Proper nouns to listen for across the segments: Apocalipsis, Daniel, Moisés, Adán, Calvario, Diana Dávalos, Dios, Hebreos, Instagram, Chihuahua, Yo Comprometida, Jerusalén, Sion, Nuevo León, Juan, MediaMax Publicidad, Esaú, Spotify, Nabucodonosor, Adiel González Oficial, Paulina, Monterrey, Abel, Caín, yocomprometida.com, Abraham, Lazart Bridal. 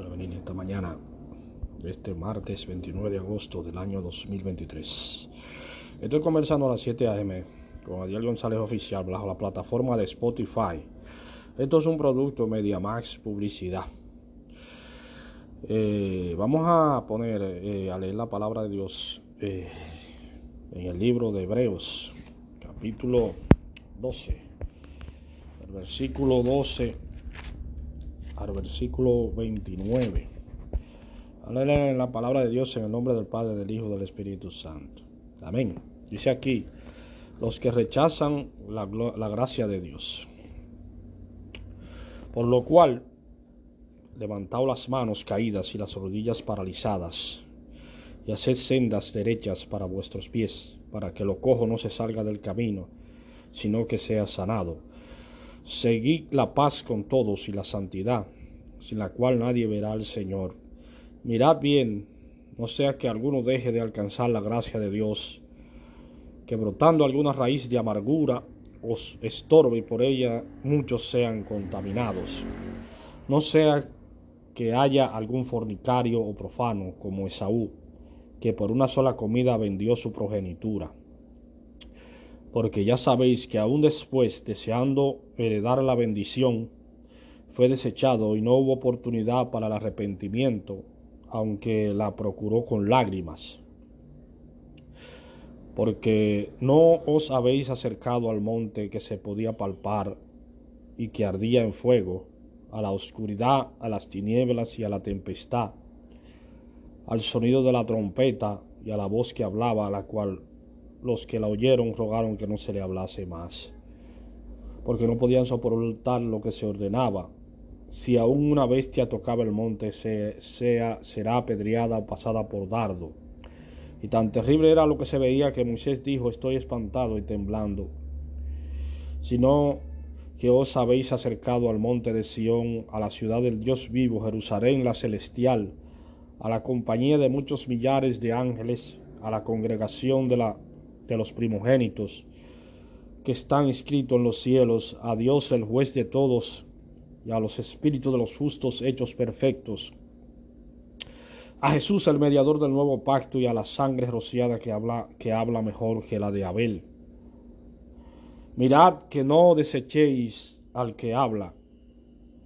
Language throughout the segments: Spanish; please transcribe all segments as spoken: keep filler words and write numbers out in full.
Bueno, venir esta mañana, este martes veintinueve de agosto del año dos mil veintitrés. Estoy conversando a las siete a eme con Adiel González Oficial bajo la plataforma de Spotify. Esto es un producto MediaMax Publicidad. Eh, vamos a poner eh, a leer la palabra de Dios eh, en el libro de Hebreos, capítulo doce, el versículo doce al versículo veintinueve. A leer la palabra de Dios en el nombre del Padre, del Hijo y del Espíritu Santo. Amén. Dice aquí: los que rechazan la, la gracia de Dios. Por lo cual, levantad las manos caídas y las rodillas paralizadas, y haced sendas derechas para vuestros pies, para que lo cojo no se salga del camino, sino que sea sanado. Seguid la paz con todos y la santidad, sin la cual nadie verá al Señor. Mirad bien, no sea que alguno deje de alcanzar la gracia de Dios, que brotando alguna raíz de amargura os estorbe, y por ella muchos sean contaminados. No sea que haya algún fornicario o profano como Esaú, que por una sola comida vendió su progenitura. Porque ya sabéis que aún después, deseando heredar la bendición, fue desechado, y no hubo oportunidad para el arrepentimiento, aunque la procuró con lágrimas. Porque no os habéis acercado al monte que se podía palpar y que ardía en fuego, a la oscuridad, a las tinieblas y a la tempestad, al sonido de la trompeta y a la voz que hablaba, a la cual los que la oyeron rogaron que no se le hablase más, porque no podían soportar lo que se ordenaba. Si aún una bestia tocaba el monte, se, sea, será apedreada o pasada por dardo. Y tan terrible era lo que se veía que Moisés dijo: estoy espantado y temblando. Sino que os habéis acercado al monte de Sion, a la ciudad del Dios vivo, Jerusalén la celestial, a la compañía de muchos millares de ángeles, a la congregación de la de los primogénitos que están inscritos en los cielos, a Dios el juez de todos, y a los espíritus de los justos hechos perfectos, a Jesús el mediador del nuevo pacto, y a la sangre rociada que habla, que habla mejor que la de Abel. Mirad que no desechéis al que habla,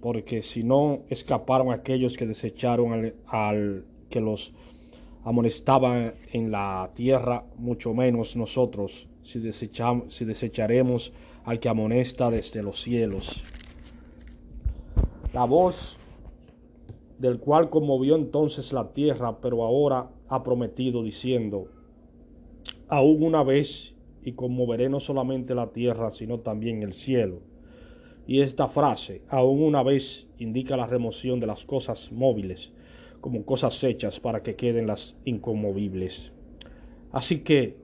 porque si no escaparon aquellos que desecharon al, al que los amonestaba en la tierra, mucho menos nosotros, si, desecham, si desecharemos al que amonesta desde los cielos. La voz del cual conmovió entonces la tierra, pero ahora ha prometido diciendo: aún una vez y conmoveré no solamente la tierra, sino también el cielo. Y esta frase, aún una vez, indica la remoción de las cosas móviles, como cosas hechas, para que queden las inconmovibles. Así que,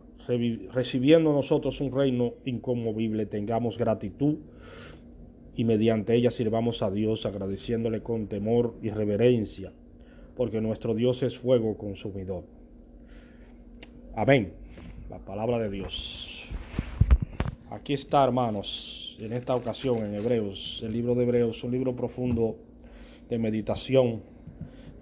recibiendo nosotros un reino inconmovible, tengamos gratitud, y mediante ella sirvamos a Dios, agradeciéndole con temor y reverencia, porque nuestro Dios es fuego consumidor. Amén. La palabra de Dios. Aquí está, hermanos, en esta ocasión en Hebreos, el libro de Hebreos, un libro profundo de meditación.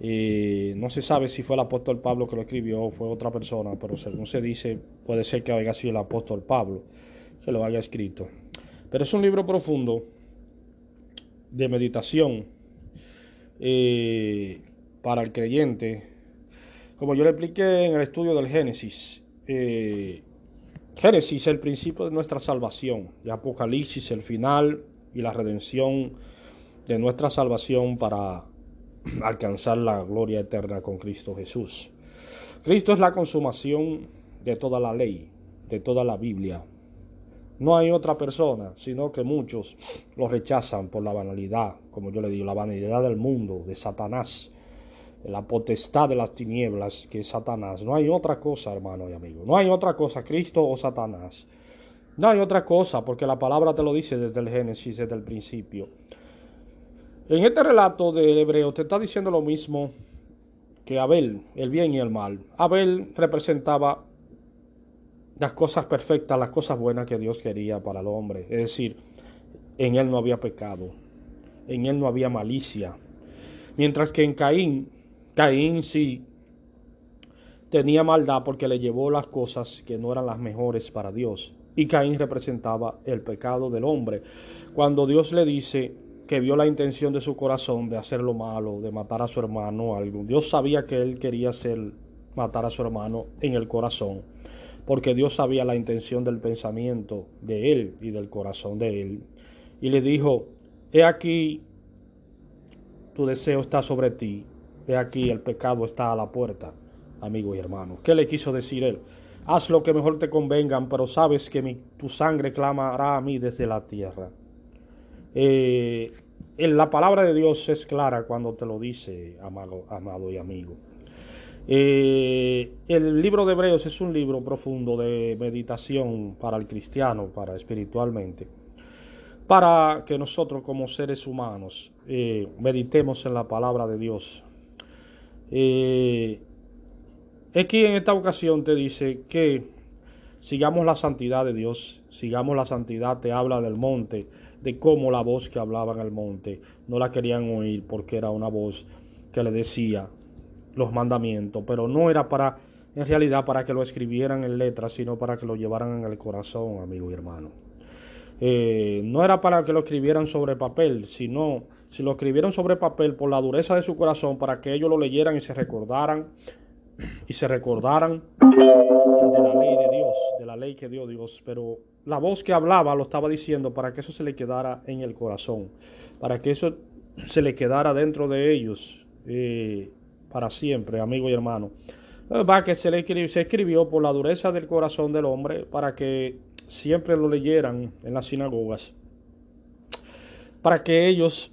Eh, no se sabe si fue el apóstol Pablo que lo escribió o fue otra persona, pero según se dice, puede ser que haya sido el apóstol Pablo que lo haya escrito. Pero es un libro profundo de meditación eh, para el creyente. Como yo le expliqué en el estudio del Génesis, eh, Génesis el principio de nuestra salvación, y Apocalipsis el final y la redención de nuestra salvación para alcanzar la gloria eterna con Cristo Jesús. Cristo es la consumación de toda la ley, de toda la Biblia. No hay otra persona, sino que muchos lo rechazan por la banalidad, como yo le digo, la banalidad del mundo, de Satanás, la potestad de las tinieblas, que es Satanás. No hay otra cosa, hermano y amigo. No hay otra cosa, Cristo o Satanás. No hay otra cosa, porque la palabra te lo dice desde el Génesis, desde el principio. En este relato de Hebreos te está diciendo lo mismo que Abel, el bien y el mal. Abel representaba las cosas perfectas, las cosas buenas que Dios quería para el hombre. Es decir, en él no había pecado, en él no había malicia. Mientras que en Caín, Caín sí tenía maldad porque le llevó las cosas que no eran las mejores para Dios. Y Caín representaba el pecado del hombre. Cuando Dios le dice que vio la intención de su corazón de hacer lo malo, de matar a su hermano o algo, Dios sabía que él quería hacer, matar a su hermano en el corazón, porque Dios sabía la intención del pensamiento de él y del corazón de él. Y le dijo: he aquí, tu deseo está sobre ti, he aquí, el pecado está a la puerta, amigo y hermano. ¿Qué le quiso decir él? Haz lo que mejor te convengan, pero sabes que mi, tu sangre clamará a mí desde la tierra. Eh, en la palabra de Dios es clara cuando te lo dice, amado, amado y amigo. Eh, el libro de Hebreos es un libro profundo de meditación para el cristiano, para espiritualmente, para que nosotros como seres humanos eh, meditemos en la palabra de Dios. Eh, Aquí en esta ocasión te dice que sigamos la santidad de Dios, sigamos la santidad. Te habla del monte, de cómo la voz que hablaba en el monte no la querían oír porque era una voz que le decía los mandamientos, pero no era para, en realidad, para que lo escribieran en letras, sino para que lo llevaran en el corazón, amigo y hermano. Eh, no era para que lo escribieran sobre papel, sino si lo escribieron sobre papel por la dureza de su corazón, para que ellos lo leyeran y se recordaran. Y se recordaran de la ley de Dios, de la ley que dio Dios. Pero la voz que hablaba lo estaba diciendo para que eso se le quedara en el corazón, para que eso se le quedara dentro de ellos eh, para siempre, amigo y hermano. Va que se le escribió, se escribió por la dureza del corazón del hombre, para que siempre lo leyeran en las sinagogas, para que ellos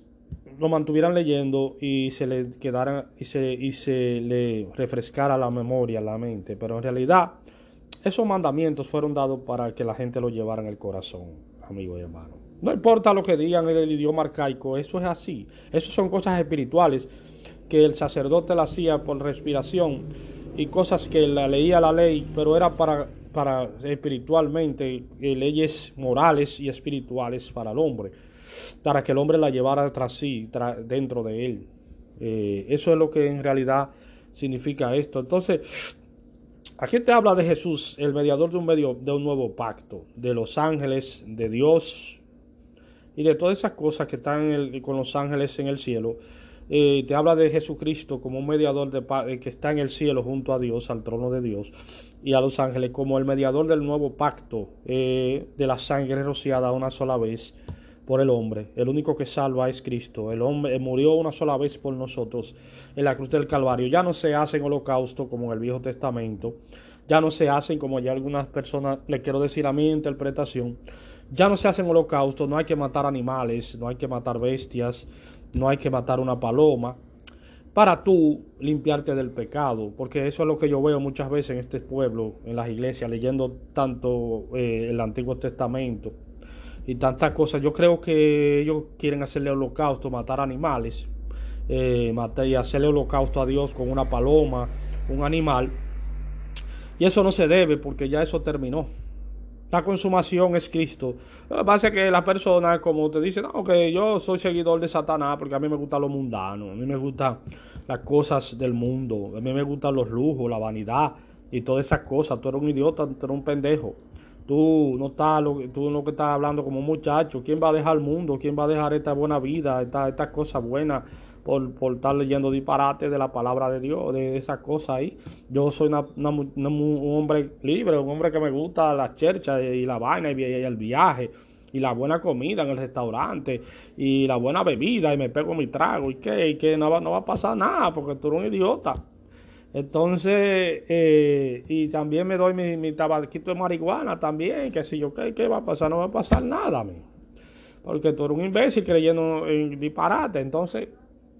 lo mantuvieran leyendo y se le quedara y se, y se le refrescara la memoria, la mente. Pero en realidad esos mandamientos fueron dados para que la gente lo llevara en el corazón, amigo y hermano. No importa lo que digan en el idioma arcaico, eso es así. Esas son cosas espirituales que el sacerdote la hacía por respiración y cosas que la leía la ley, pero era para, para espiritualmente, leyes morales y espirituales para el hombre, para que el hombre la llevara tras sí, tras, dentro de él. Eh, eso es lo que en realidad significa esto. Entonces, aquí te habla de Jesús, el mediador de un, medio, de un nuevo pacto, de los ángeles, de Dios y de todas esas cosas que están en el, con los ángeles en el cielo. Eh, te habla de Jesucristo como un mediador de, que está en el cielo junto a Dios, al trono de Dios y a los ángeles, como el mediador del nuevo pacto, eh, de la sangre rociada una sola vez por el hombre. El único que salva es Cristo. El hombre murió una sola vez por nosotros en la cruz del Calvario. Ya no se hacen holocaustos como en el Viejo Testamento. Ya no se hacen, como ya algunas personas, le quiero decir a mi interpretación, ya no se hacen holocaustos. No hay que matar animales, no hay que matar bestias, no hay que matar una paloma para tú limpiarte del pecado, porque eso es lo que yo veo muchas veces en este pueblo, en las iglesias, leyendo tanto eh, el Antiguo Testamento y tantas cosas. Yo creo que ellos quieren hacerle holocausto, matar animales, eh, matar y hacerle holocausto a Dios con una paloma, un animal. Y eso no se debe, porque ya eso terminó. La consumación es Cristo. Lo que pasa es que las personas, como te dicen, no, que yo soy seguidor de Satanás porque a mí me gusta lo mundano, a mí me gustan las cosas del mundo, a mí me gustan los lujos, la vanidad y todas esas cosas. Tú eres un idiota, tú eres un pendejo. Tú no estás, tú no que estás hablando como muchacho. ¿Quién va a dejar el mundo? ¿Quién va a dejar esta buena vida, estas esta cosas buenas por, por estar leyendo disparates de la palabra de Dios, de, de esas cosas ahí? Yo soy una, una, una, un hombre libre, un hombre que me gusta la chercha y la vaina y, y el viaje y la buena comida en el restaurante y la buena bebida y me pego mi trago. ¿Y qué? Y que no va, no va a pasar nada porque tú eres un idiota. Entonces, eh, y también me doy mi, mi tabaquito de marihuana también, que si yo, ¿qué, qué va a pasar? No va a pasar nada, amigo, porque tú eres un imbécil creyendo en disparate. Entonces,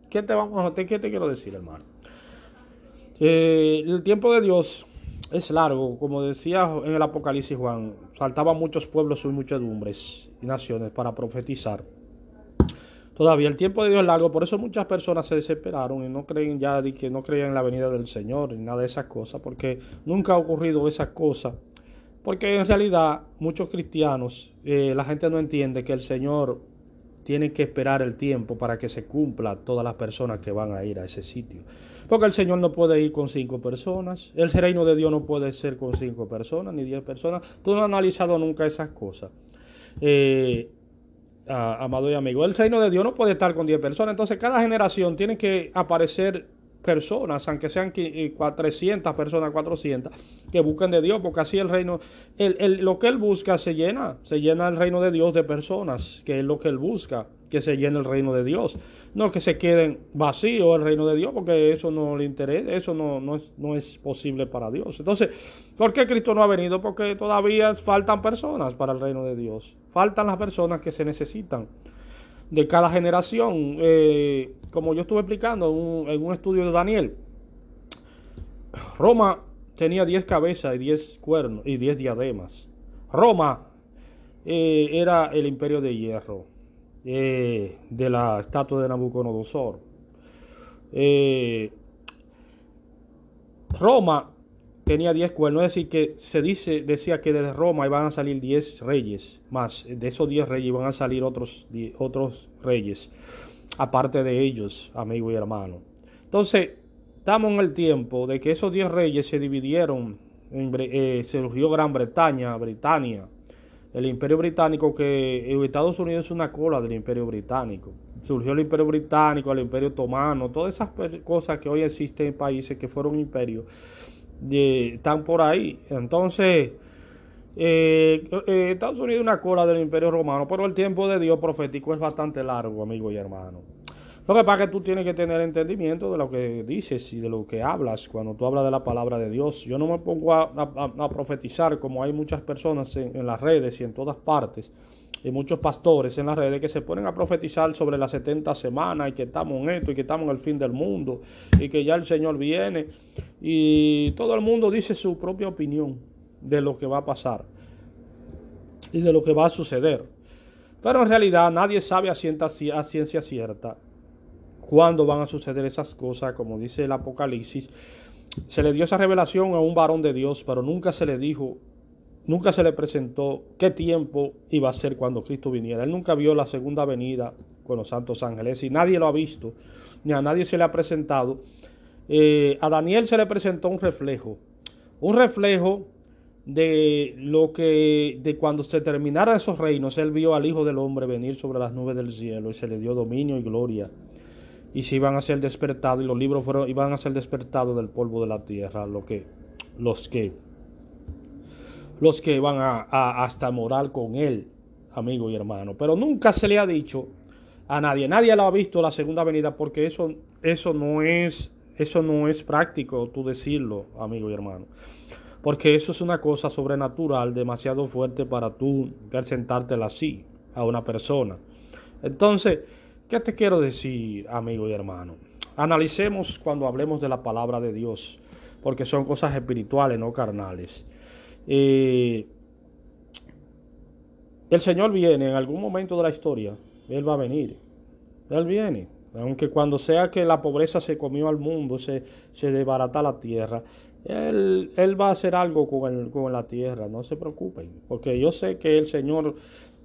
¿qué te vamos a ¿qué te quiero decir, hermano? Eh, el tiempo de Dios es largo, como decía en el Apocalipsis Juan, saltaban muchos pueblos y muchedumbres y naciones para profetizar. Todavía el tiempo de Dios es largo, por eso muchas personas se desesperaron y no creen ya, y que no creían en la venida del Señor ni nada de esas cosas, porque nunca ha ocurrido esas cosas. Porque en realidad muchos cristianos, eh, la gente no entiende que el Señor tienen que esperar el tiempo para que se cumpla todas las personas que van a ir a ese sitio. Porque el Señor no puede ir con cinco personas, el reino de Dios no puede ser con cinco personas, ni diez personas. Tú no has analizado nunca esas cosas. Eh, ah, amado y amigo, el reino de Dios no puede estar con diez personas. Entonces cada generación tiene que aparecer personas, aunque sean trescientas personas, cuatrocientas, que busquen de Dios, porque así el reino, el, el, lo que Él busca se llena, se llena el reino de Dios de personas, que es lo que Él busca, que se llene el reino de Dios, no que se queden vacíos el reino de Dios, porque eso no le interesa, eso no, no, es, no es posible para Dios. Entonces, ¿por qué Cristo no ha venido? Porque todavía faltan personas para el reino de Dios, faltan las personas que se necesitan de cada generación. Eh, como yo estuve explicando un, en un estudio de Daniel, Roma tenía diez cabezas y diez cuernos y diez diademas. Roma eh, era el imperio de hierro eh, de la estatua de Nabucodonosor. Eh, Roma tenía diez cuernos, es decir, que se dice, decía que desde Roma iban a salir diez reyes, más de esos diez reyes iban a salir otros, otros reyes, aparte de ellos, amigo y hermano. Entonces, estamos en el tiempo de que esos diez reyes se dividieron, en, eh, se surgió Gran Bretaña, Britania, el Imperio Británico, que Estados Unidos es una cola del Imperio Británico. Surgió el Imperio Británico, el Imperio Otomano, todas esas cosas que hoy existen en países que fueron imperios, De, están por ahí. Entonces eh, eh, Estados Unidos es una cola del Imperio Romano, pero el tiempo de Dios profético es bastante largo, amigo y hermano. Lo que pasa es que tú tienes que tener entendimiento de lo que dices y de lo que hablas cuando tú hablas de la palabra de Dios. Yo no me pongo a, a, a profetizar como hay muchas personas en, en las redes y en todas partes, y muchos pastores en las redes que se ponen a profetizar sobre las setenta semanas y que estamos en esto y que estamos en el fin del mundo y que ya el Señor viene, y todo el mundo dice su propia opinión de lo que va a pasar y de lo que va a suceder, pero en realidad nadie sabe a ciencia cierta cuándo van a suceder esas cosas. Como dice el Apocalipsis, se le dio esa revelación a un varón de Dios, pero nunca se le dijo, nunca se le presentó qué tiempo iba a ser cuando Cristo viniera. Él nunca vio la segunda venida con los santos ángeles, y nadie lo ha visto, ni a nadie se le ha presentado. Eh, a Daniel se le presentó un reflejo, un reflejo de lo que, de cuando se terminaran esos reinos, él vio al Hijo del Hombre venir sobre las nubes del cielo, y se le dio dominio y gloria, y se iban a ser despertados, y los libros fueron, iban a ser despertados del polvo de la tierra, lo que, los que... los que van a, a hasta morar con él, amigo y hermano. Pero nunca se le ha dicho a nadie, nadie lo ha visto la segunda venida, porque eso, eso no es, eso no es práctico tú decirlo, amigo y hermano, porque eso es una cosa sobrenatural, demasiado fuerte para tú presentártela así a una persona. Entonces, ¿qué te quiero decir, amigo y hermano? Analicemos cuando hablemos de la palabra de Dios, porque son cosas espirituales, no carnales. Eh, el Señor viene en algún momento de la historia. Él va a venir, Él viene, aunque cuando sea que la pobreza se comió al mundo, se, se desbarata la tierra, Él, él va a hacer algo con, el, con la tierra. No se preocupen, porque yo sé que el Señor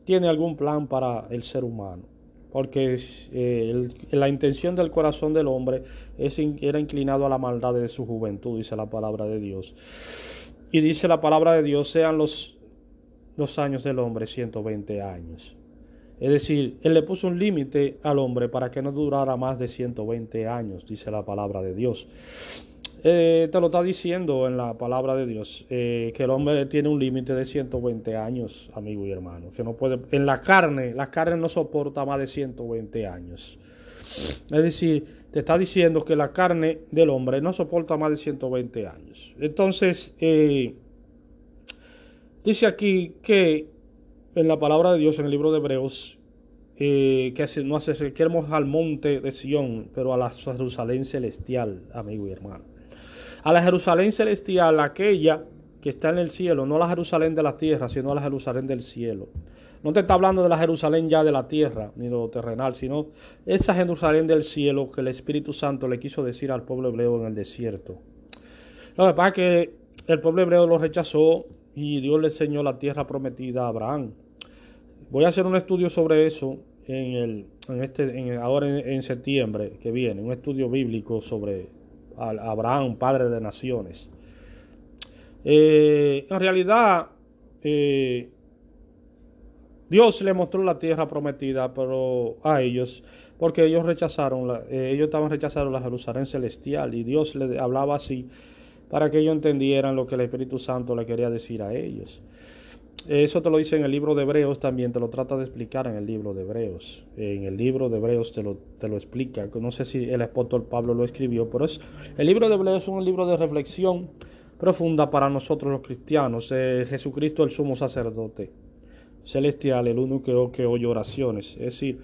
tiene algún plan para el ser humano, porque eh, el, la intención del corazón del hombre es, era inclinado a la maldad de su juventud, dice la palabra de Dios. Y dice la palabra de Dios, sean los, los años del hombre ciento veinte años. Es decir, Él le puso un límite al hombre para que no durara más de ciento veinte años, dice la palabra de Dios. Eh, te lo está diciendo en la palabra de Dios, eh, que el hombre tiene un límite de ciento veinte años, amigo y hermano. Que no puede, en la carne, la carne no soporta más de ciento veinte años. Es decir, te está diciendo que la carne del hombre no soporta más de ciento veinte años. Entonces, eh, dice aquí que en la palabra de Dios, en el libro de Hebreos, eh, que no acerquemos al monte de Sion, pero a la Jerusalén celestial, amigo y hermano. A la Jerusalén celestial, aquella que está en el cielo, no la Jerusalén de la tierra, sino la Jerusalén del cielo. No te está hablando de la Jerusalén ya de la tierra, ni de lo terrenal, sino esa Jerusalén del cielo que el Espíritu Santo le quiso decir al pueblo hebreo en el desierto. Lo que pasa es que el pueblo hebreo lo rechazó y Dios le enseñó la tierra prometida a Abraham. Voy a hacer un estudio sobre eso en el, en este, en, ahora en, en septiembre que viene, un estudio bíblico sobre Abraham, padre de naciones. Eh, en realidad, eh, Dios le mostró la tierra prometida, pero a ellos, porque ellos rechazaron, la, eh, ellos estaban rechazando la Jerusalén celestial, y Dios les hablaba así para que ellos entendieran lo que el Espíritu Santo le quería decir a ellos. Eso te lo dice en el libro de Hebreos, también te lo trata de explicar en el libro de Hebreos. En el libro de Hebreos te lo, te lo explica. No sé si el apóstol Pablo lo escribió, pero es, el libro de Hebreos es un libro de reflexión profunda para nosotros los cristianos. Eh, Jesucristo, el sumo sacerdote celestial, el único que oye oraciones. Es decir,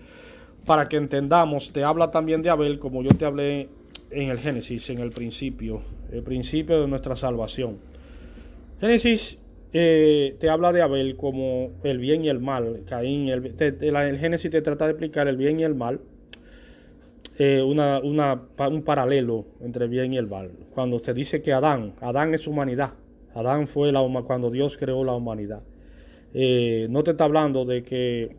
para que entendamos, te habla también de Abel, como yo te hablé en el Génesis, en el principio, el principio de nuestra salvación. Génesis Eh, te habla de Abel como el bien y el mal. Caín, el, te, te, la, el Génesis te trata de explicar el bien y el mal, eh, una, una, un paralelo entre el bien y el mal. Cuando usted dice que Adán, Adán es humanidad, Adán fue la, cuando Dios creó la humanidad, eh, no te está hablando de que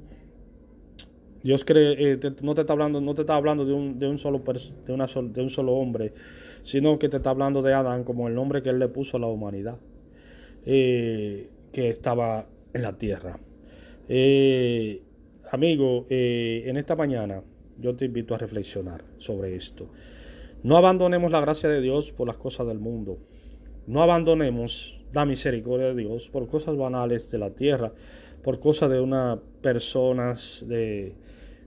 Dios cree, eh, te, no te está hablando, no te está hablando de un, de un solo de una sol, de un solo hombre, sino que te está hablando de Adán como el nombre que él le puso a la humanidad. Eh, que estaba en la tierra. eh, amigo, eh, en esta mañana yo te invito a reflexionar sobre esto. No abandonemos la gracia de Dios por las cosas del mundo. No abandonemos la misericordia de Dios por cosas banales de la tierra, por cosas de unas personas de,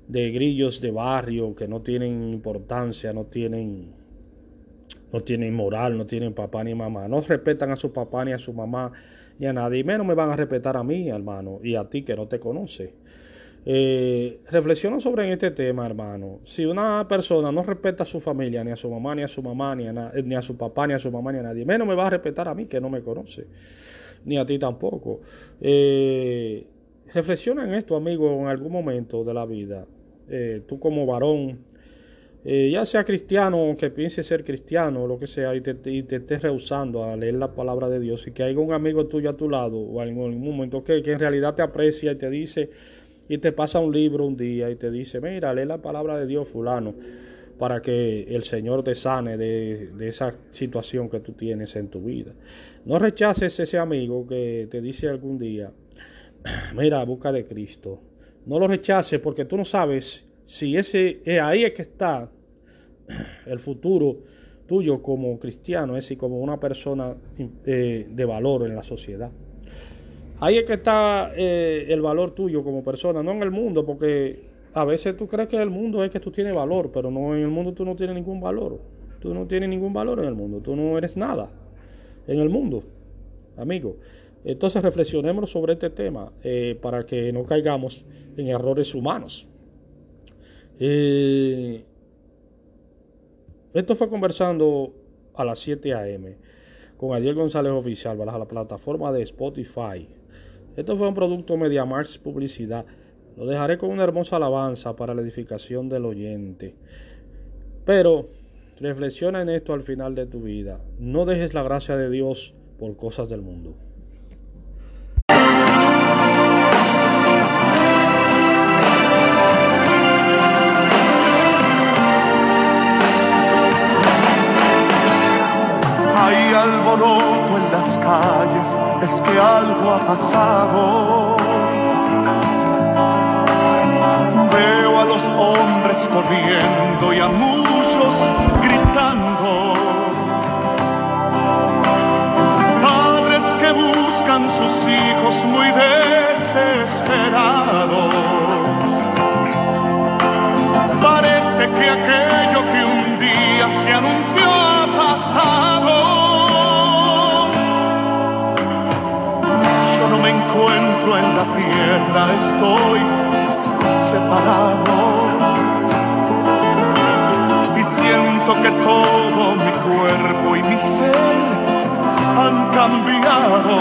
de grillos de barrio que no tienen importancia, no tienen No tienen moral, no tienen papá ni mamá. No respetan a su papá, ni a su mamá, ni a nadie. Y menos me van a respetar a mí, hermano, y a ti que no te conoce. Eh, reflexiono sobre este tema, hermano. Si una persona no respeta a su familia, ni a su mamá, ni a su mamá, ni a, na- ni a su papá, ni a su mamá, ni a nadie, menos me va a respetar a mí que no me conoce. Ni a ti tampoco. Eh, reflexiona en esto, amigo, en algún momento de la vida. Eh, tú como varón, Eh, ya sea cristiano, que piense ser cristiano, lo que sea, y te, te, te estés rehusando a leer la palabra de Dios, y que haya un amigo tuyo a tu lado, o en algún momento que, que en realidad te aprecia y te dice, y te pasa un libro un día y te dice, mira, lee la palabra de Dios, fulano, para que el Señor te sane de, de esa situación que tú tienes en tu vida. No rechaces ese amigo que te dice algún día, mira, busca de Cristo. No lo rechaces, porque tú no sabes si ese, eh, ahí es que está el futuro tuyo como cristiano, es decir, como una persona eh, de valor en la sociedad. Ahí es que está eh, el valor tuyo como persona, no en el mundo, porque a veces tú crees que el mundo es que tú tienes valor, pero no, en el mundo tú no tienes ningún valor. Tú no tienes ningún valor en el mundo, tú no eres nada en el mundo, amigo. Entonces reflexionemos sobre este tema eh, para que no caigamos en errores humanos. Eh, esto fue conversando a las siete a.m. con Adiel González Oficial, ¿verdad? A la plataforma de Spotify. Esto fue un producto MediaMax Publicidad. Lo dejaré con una hermosa alabanza para la edificación del oyente. Pero reflexiona en esto al final de tu vida. No dejes la gracia de Dios por cosas del mundo. Alboroto en las calles, es que algo ha pasado. Veo a los hombres corriendo y a muchos gritando. Padres que buscan sus hijos muy desesperados. Parece que aquello que un día se anunció ha pasado. No me encuentro en la tierra, estoy separado y siento que todo mi cuerpo y mi ser han cambiado.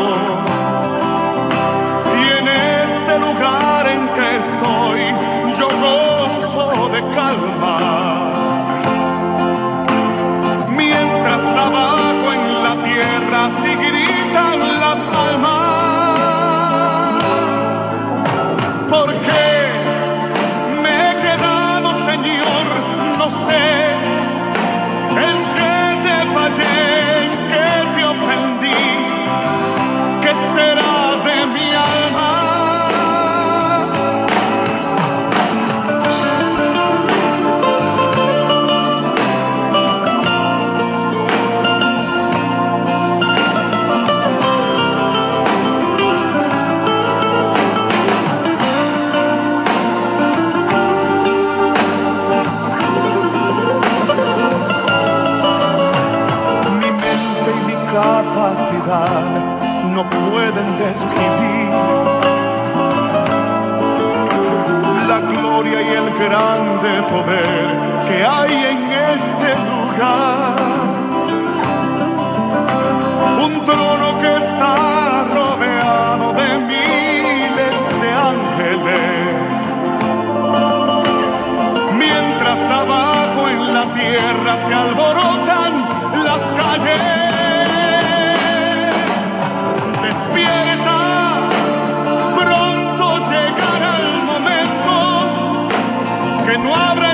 Y en este lugar en que estoy, yo gozo de calma, mientras abajo en la tierra si gritan las almas. Porque me cantidad no pueden describir la gloria y el grande poder que hay en este lugar. Un trono que está rodeado de miles de ángeles, mientras abajo en la tierra se alborotan las calles. Pronto llegará el momento que no habrá